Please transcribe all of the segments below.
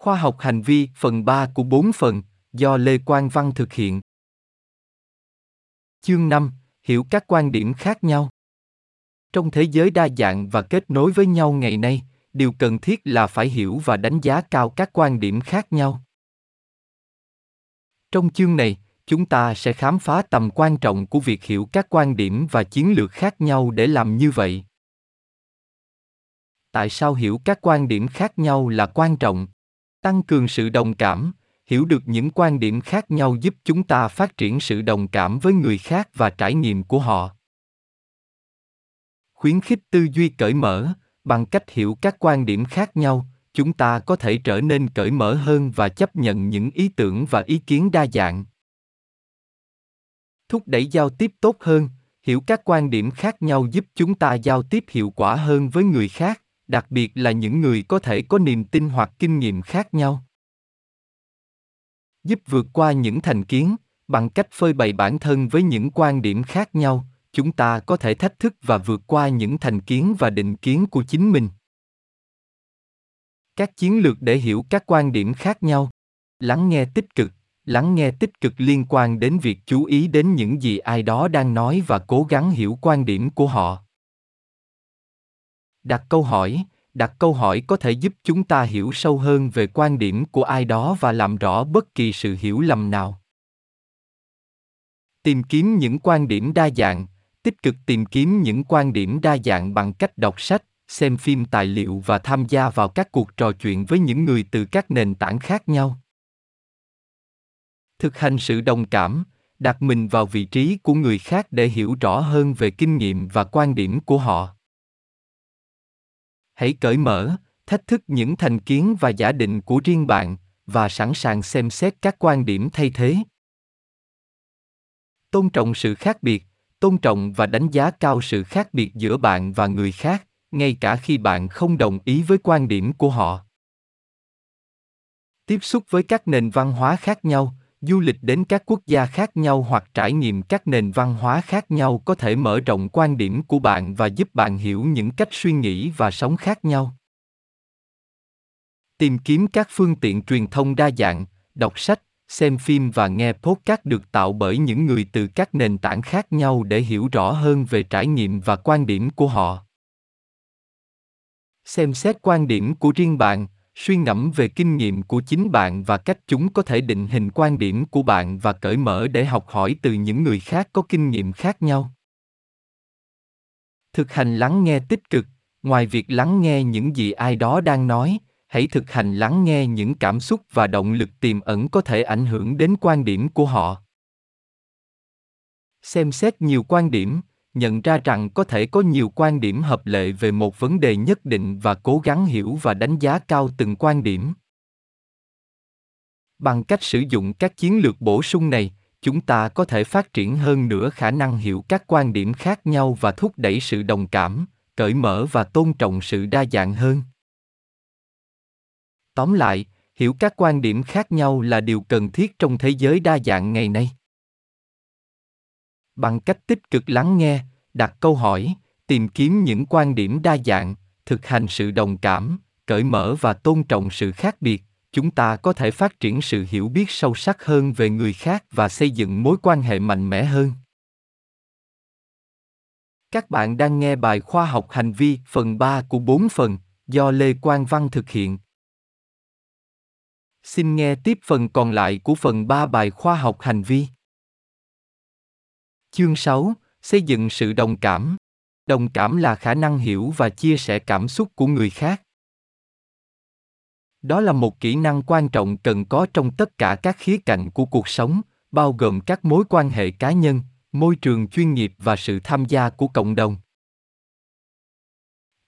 Khoa học hành vi, phần 3 của 4 phần, do Lê Quang Văn thực hiện. Chương 5. Hiểu các quan điểm khác nhau. Trong thế giới đa dạng và kết nối với nhau ngày nay, điều cần thiết là phải hiểu và đánh giá cao các quan điểm khác nhau. Trong chương này, chúng ta sẽ khám phá tầm quan trọng của việc hiểu các quan điểm và chiến lược khác nhau để làm như vậy. Tại sao hiểu các quan điểm khác nhau là quan trọng? Tăng cường sự đồng cảm, hiểu được những quan điểm khác nhau giúp chúng ta phát triển sự đồng cảm với người khác và trải nghiệm của họ. Khuyến khích tư duy cởi mở, bằng cách hiểu các quan điểm khác nhau, chúng ta có thể trở nên cởi mở hơn và chấp nhận những ý tưởng và ý kiến đa dạng. Thúc đẩy giao tiếp tốt hơn, hiểu các quan điểm khác nhau giúp chúng ta giao tiếp hiệu quả hơn với người khác, đặc biệt là những người có thể có niềm tin hoặc kinh nghiệm khác nhau. Giúp vượt qua những thành kiến, bằng cách phơi bày bản thân với những quan điểm khác nhau, chúng ta có thể thách thức và vượt qua những thành kiến và định kiến của chính mình. Các chiến lược để hiểu các quan điểm khác nhau. Lắng nghe tích cực. Lắng nghe tích cực liên quan đến việc chú ý đến những gì ai đó đang nói và cố gắng hiểu quan điểm của họ. Đặt câu hỏi. Đặt câu hỏi có thể giúp chúng ta hiểu sâu hơn về quan điểm của ai đó và làm rõ bất kỳ sự hiểu lầm nào. Tìm kiếm những quan điểm đa dạng. Tích cực tìm kiếm những quan điểm đa dạng bằng cách đọc sách, xem phim tài liệu và tham gia vào các cuộc trò chuyện với những người từ các nền tảng khác nhau. Thực hành sự đồng cảm, đặt mình vào vị trí của người khác để hiểu rõ hơn về kinh nghiệm và quan điểm của họ. Hãy cởi mở, thách thức những thành kiến và giả định của riêng bạn, và sẵn sàng xem xét các quan điểm thay thế. Tôn trọng sự khác biệt, tôn trọng và đánh giá cao sự khác biệt giữa bạn và người khác, ngay cả khi bạn không đồng ý với quan điểm của họ. Tiếp xúc với các nền văn hóa khác nhau, du lịch đến các quốc gia khác nhau hoặc trải nghiệm các nền văn hóa khác nhau có thể mở rộng quan điểm của bạn và giúp bạn hiểu những cách suy nghĩ và sống khác nhau. Tìm kiếm các phương tiện truyền thông đa dạng, đọc sách, xem phim và nghe podcast được tạo bởi những người từ các nền tảng khác nhau để hiểu rõ hơn về trải nghiệm và quan điểm của họ. Xem xét quan điểm của riêng bạn, suy ngẫm về kinh nghiệm của chính bạn và cách chúng có thể định hình quan điểm của bạn và cởi mở để học hỏi từ những người khác có kinh nghiệm khác nhau. Thực hành lắng nghe tích cực, ngoài việc lắng nghe những gì ai đó đang nói, hãy thực hành lắng nghe những cảm xúc và động lực tiềm ẩn có thể ảnh hưởng đến quan điểm của họ. Xem xét nhiều quan điểm. Nhận ra rằng có thể có nhiều quan điểm hợp lệ về một vấn đề nhất định và cố gắng hiểu và đánh giá cao từng quan điểm. Bằng cách sử dụng các chiến lược bổ sung này, chúng ta có thể phát triển hơn nữa khả năng hiểu các quan điểm khác nhau và thúc đẩy sự đồng cảm, cởi mở và tôn trọng sự đa dạng hơn. Tóm lại, hiểu các quan điểm khác nhau là điều cần thiết trong thế giới đa dạng ngày nay. Bằng cách tích cực lắng nghe, đặt câu hỏi, tìm kiếm những quan điểm đa dạng, thực hành sự đồng cảm, cởi mở và tôn trọng sự khác biệt, chúng ta có thể phát triển sự hiểu biết sâu sắc hơn về người khác và xây dựng mối quan hệ mạnh mẽ hơn. Các bạn đang nghe bài Khoa học hành vi phần 3 của 4 phần, do Lê Quang Văn thực hiện. Xin nghe tiếp phần còn lại của phần 3 bài Khoa học hành vi. Chương 6. Xây dựng sự đồng cảm. Đồng cảm là khả năng hiểu và chia sẻ cảm xúc của người khác. Đó là một kỹ năng quan trọng cần có trong tất cả các khía cạnh của cuộc sống, bao gồm các mối quan hệ cá nhân, môi trường chuyên nghiệp và sự tham gia của cộng đồng.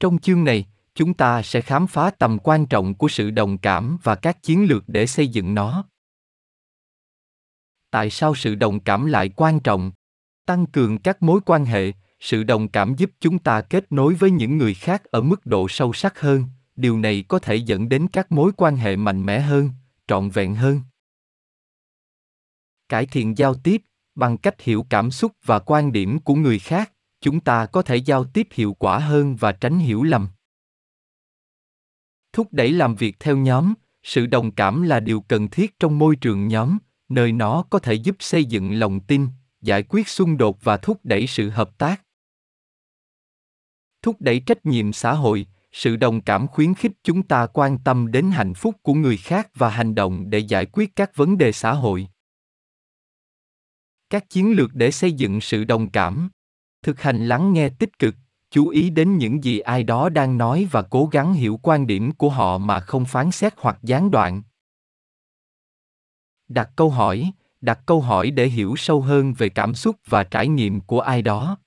Trong chương này, chúng ta sẽ khám phá tầm quan trọng của sự đồng cảm và các chiến lược để xây dựng nó. Tại sao sự đồng cảm lại quan trọng? Tăng cường các mối quan hệ, sự đồng cảm giúp chúng ta kết nối với những người khác ở mức độ sâu sắc hơn, điều này có thể dẫn đến các mối quan hệ mạnh mẽ hơn, trọn vẹn hơn. Cải thiện giao tiếp, bằng cách hiểu cảm xúc và quan điểm của người khác, chúng ta có thể giao tiếp hiệu quả hơn và tránh hiểu lầm. Thúc đẩy làm việc theo nhóm, Sự đồng cảm là điều cần thiết trong môi trường nhóm, nơi nó có thể giúp xây dựng lòng tin, giải quyết xung đột và thúc đẩy sự hợp tác. Thúc đẩy trách nhiệm xã hội, sự đồng cảm khuyến khích chúng ta quan tâm đến hạnh phúc của người khác và hành động để giải quyết các vấn đề xã hội. Các chiến lược để xây dựng sự đồng cảm. Thực hành lắng nghe tích cực, chú ý đến những gì ai đó đang nói và cố gắng hiểu quan điểm của họ mà không phán xét hoặc gián đoạn. Đặt câu hỏi để hiểu sâu hơn về cảm xúc và trải nghiệm của ai đó.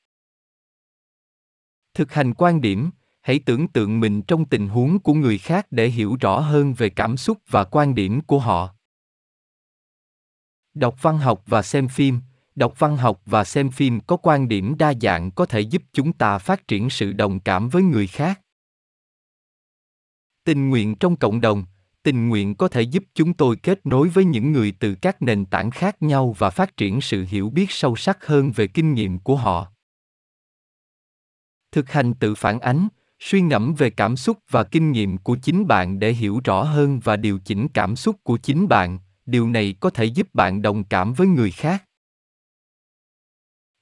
Thực hành quan điểm, hãy tưởng tượng mình trong tình huống của người khác để hiểu rõ hơn về cảm xúc và quan điểm của họ. Đọc văn học và xem phim có quan điểm đa dạng có thể giúp chúng ta phát triển sự đồng cảm với người khác. Tình nguyện trong cộng đồng, tình nguyện có thể giúp chúng tôi kết nối với những người từ các nền tảng khác nhau và phát triển sự hiểu biết sâu sắc hơn về kinh nghiệm của họ. Thực hành tự phản ánh, suy ngẫm về cảm xúc và kinh nghiệm của chính bạn để hiểu rõ hơn và điều chỉnh cảm xúc của chính bạn, điều này có thể giúp bạn đồng cảm với người khác.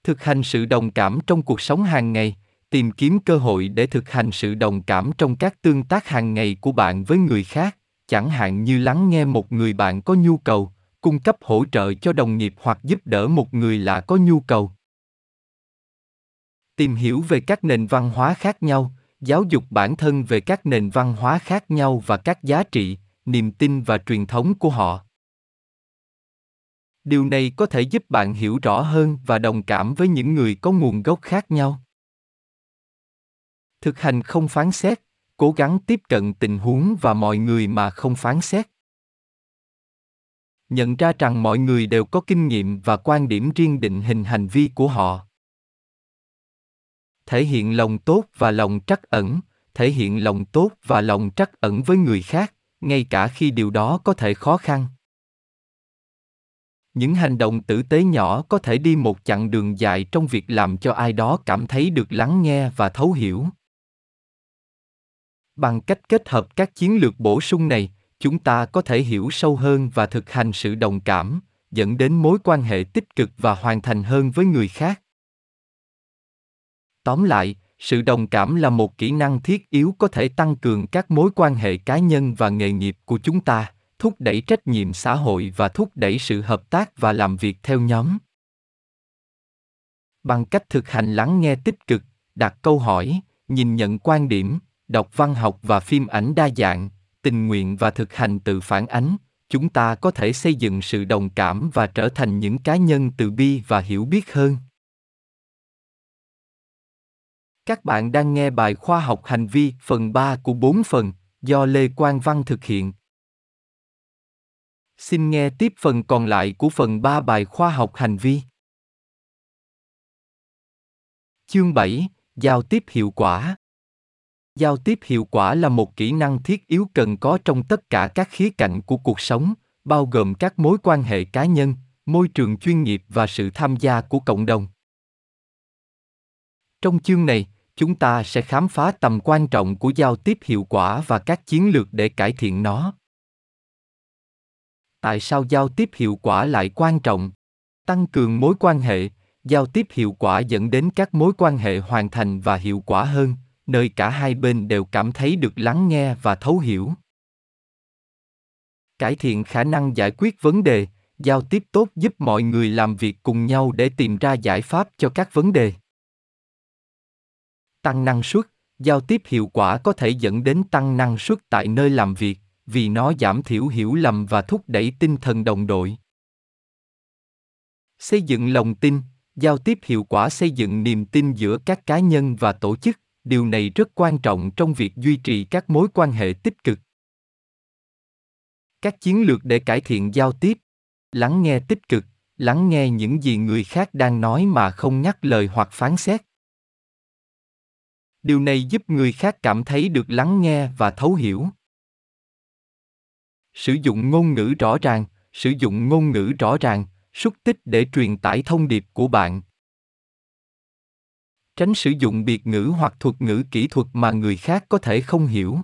Thực hành sự đồng cảm trong cuộc sống hàng ngày, tìm kiếm cơ hội để thực hành sự đồng cảm trong các tương tác hàng ngày của bạn với người khác, chẳng hạn như lắng nghe một người bạn có nhu cầu, cung cấp hỗ trợ cho đồng nghiệp hoặc giúp đỡ một người lạ có nhu cầu. Tìm hiểu về các nền văn hóa khác nhau, giáo dục bản thân về các nền văn hóa khác nhau và các giá trị, niềm tin và truyền thống của họ. Điều này có thể giúp bạn hiểu rõ hơn và đồng cảm với những người có nguồn gốc khác nhau. Thực hành không phán xét, cố gắng tiếp cận tình huống và mọi người mà không phán xét. Nhận ra rằng mọi người đều có kinh nghiệm và quan điểm riêng định hình hành vi của họ. Thể hiện lòng tốt và lòng trắc ẩn với người khác, ngay cả khi điều đó có thể khó khăn. Những hành động tử tế nhỏ có thể đi một chặng đường dài trong việc làm cho ai đó cảm thấy được lắng nghe và thấu hiểu. Bằng cách kết hợp các chiến lược bổ sung này, chúng ta có thể hiểu sâu hơn và thực hành sự đồng cảm, dẫn đến mối quan hệ tích cực và hoàn thành hơn với người khác. Tóm lại, sự đồng cảm là một kỹ năng thiết yếu có thể tăng cường các mối quan hệ cá nhân và nghề nghiệp của chúng ta, thúc đẩy trách nhiệm xã hội và thúc đẩy sự hợp tác và làm việc theo nhóm. Bằng cách thực hành lắng nghe tích cực, đặt câu hỏi, nhìn nhận quan điểm, đọc văn học và phim ảnh đa dạng, tình nguyện và thực hành tự phản ánh, chúng ta có thể xây dựng sự đồng cảm và trở thành những cá nhân từ bi và hiểu biết hơn. Các bạn đang nghe bài Khoa học hành vi phần 3 của 4 phần do Lê Quang Văn thực hiện. Xin nghe tiếp phần còn lại của phần 3 bài Khoa học hành vi. Chương 7. Giao tiếp hiệu quả. Giao tiếp hiệu quả là một kỹ năng thiết yếu cần có trong tất cả các khía cạnh của cuộc sống, bao gồm các mối quan hệ cá nhân, môi trường chuyên nghiệp và sự tham gia của cộng đồng. Trong chương này, chúng ta sẽ khám phá tầm quan trọng của giao tiếp hiệu quả và các chiến lược để cải thiện nó. Tại sao giao tiếp hiệu quả lại quan trọng? Tăng cường mối quan hệ, giao tiếp hiệu quả dẫn đến các mối quan hệ hoàn thành và hiệu quả hơn, nơi cả hai bên đều cảm thấy được lắng nghe và thấu hiểu. Cải thiện khả năng giải quyết vấn đề, giao tiếp tốt giúp mọi người làm việc cùng nhau để tìm ra giải pháp cho các vấn đề. Tăng năng suất, giao tiếp hiệu quả có thể dẫn đến tăng năng suất tại nơi làm việc, vì nó giảm thiểu hiểu lầm và thúc đẩy tinh thần đồng đội. Xây dựng lòng tin, giao tiếp hiệu quả xây dựng niềm tin giữa các cá nhân và tổ chức, điều này rất quan trọng trong việc duy trì các mối quan hệ tích cực. Các chiến lược để cải thiện giao tiếp, lắng nghe tích cực, lắng nghe những gì người khác đang nói mà không nhắc lời hoặc phán xét. Điều này giúp người khác cảm thấy được lắng nghe và thấu hiểu. Sử dụng ngôn ngữ rõ ràng, xúc tích để truyền tải thông điệp của bạn. Tránh sử dụng biệt ngữ hoặc thuật ngữ kỹ thuật mà người khác có thể không hiểu.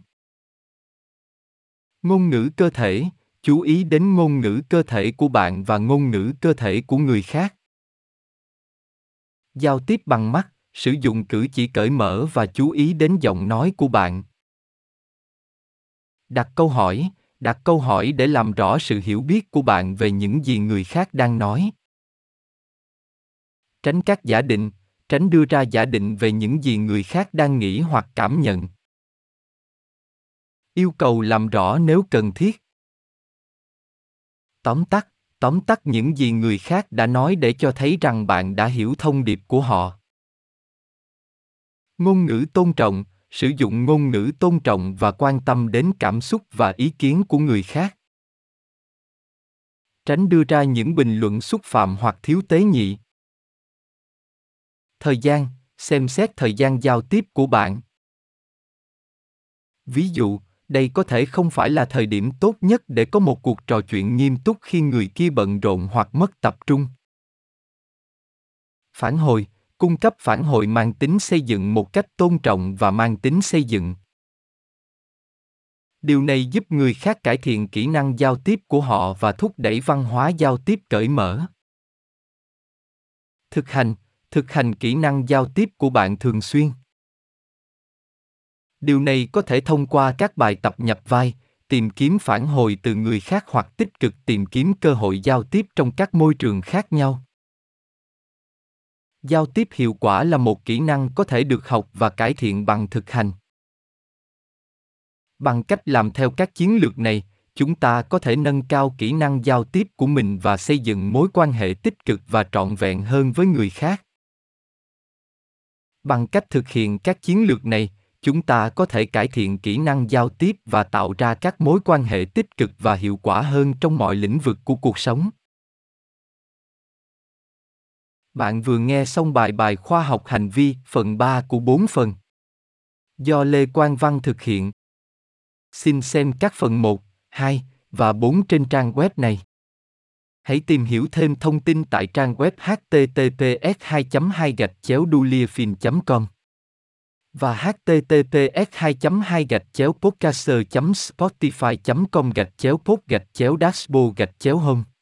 Ngôn ngữ cơ thể, chú ý đến ngôn ngữ cơ thể của bạn và ngôn ngữ cơ thể của người khác. Giao tiếp bằng mắt, sử dụng cử chỉ cởi mở và chú ý đến giọng nói của bạn. Đặt câu hỏi để làm rõ sự hiểu biết của bạn về những gì người khác đang nói. Tránh các giả định, tránh đưa ra giả định về những gì người khác đang nghĩ hoặc cảm nhận. Yêu cầu làm rõ nếu cần thiết. Tóm tắt những gì người khác đã nói để cho thấy rằng bạn đã hiểu thông điệp của họ. Ngôn ngữ tôn trọng, sử dụng ngôn ngữ tôn trọng và quan tâm đến cảm xúc và ý kiến của người khác. Tránh đưa ra những bình luận xúc phạm hoặc thiếu tế nhị. Thời gian, xem xét thời gian giao tiếp của bạn. Ví dụ, đây có thể không phải là thời điểm tốt nhất để có một cuộc trò chuyện nghiêm túc khi người kia bận rộn hoặc mất tập trung. Phản hồi, cung cấp phản hồi mang tính xây dựng một cách tôn trọng và mang tính xây dựng. Điều này giúp người khác cải thiện kỹ năng giao tiếp của họ và thúc đẩy văn hóa giao tiếp cởi mở. Thực hành kỹ năng giao tiếp của bạn thường xuyên. Điều này có thể thông qua các bài tập nhập vai, tìm kiếm phản hồi từ người khác hoặc tích cực tìm kiếm cơ hội giao tiếp trong các môi trường khác nhau. Giao tiếp hiệu quả là một kỹ năng có thể được học và cải thiện bằng thực hành. Bằng cách làm theo các chiến lược này, chúng ta có thể nâng cao kỹ năng giao tiếp của mình và xây dựng mối quan hệ tích cực và trọn vẹn hơn với người khác. Bằng cách thực hiện các chiến lược này, chúng ta có thể cải thiện kỹ năng giao tiếp và tạo ra các mối quan hệ tích cực và hiệu quả hơn trong mọi lĩnh vực của cuộc sống. Bạn vừa nghe xong bài khoa học hành vi phần 3 của 4 phần do Lê Quang Văn thực hiện. Xin xem các phần 1, 2 và 4 trên trang web này. Hãy tìm hiểu thêm thông tin tại trang web https://dulieuphiendich.com. và https://podcaster.spotify.com/pod/dashboard/home.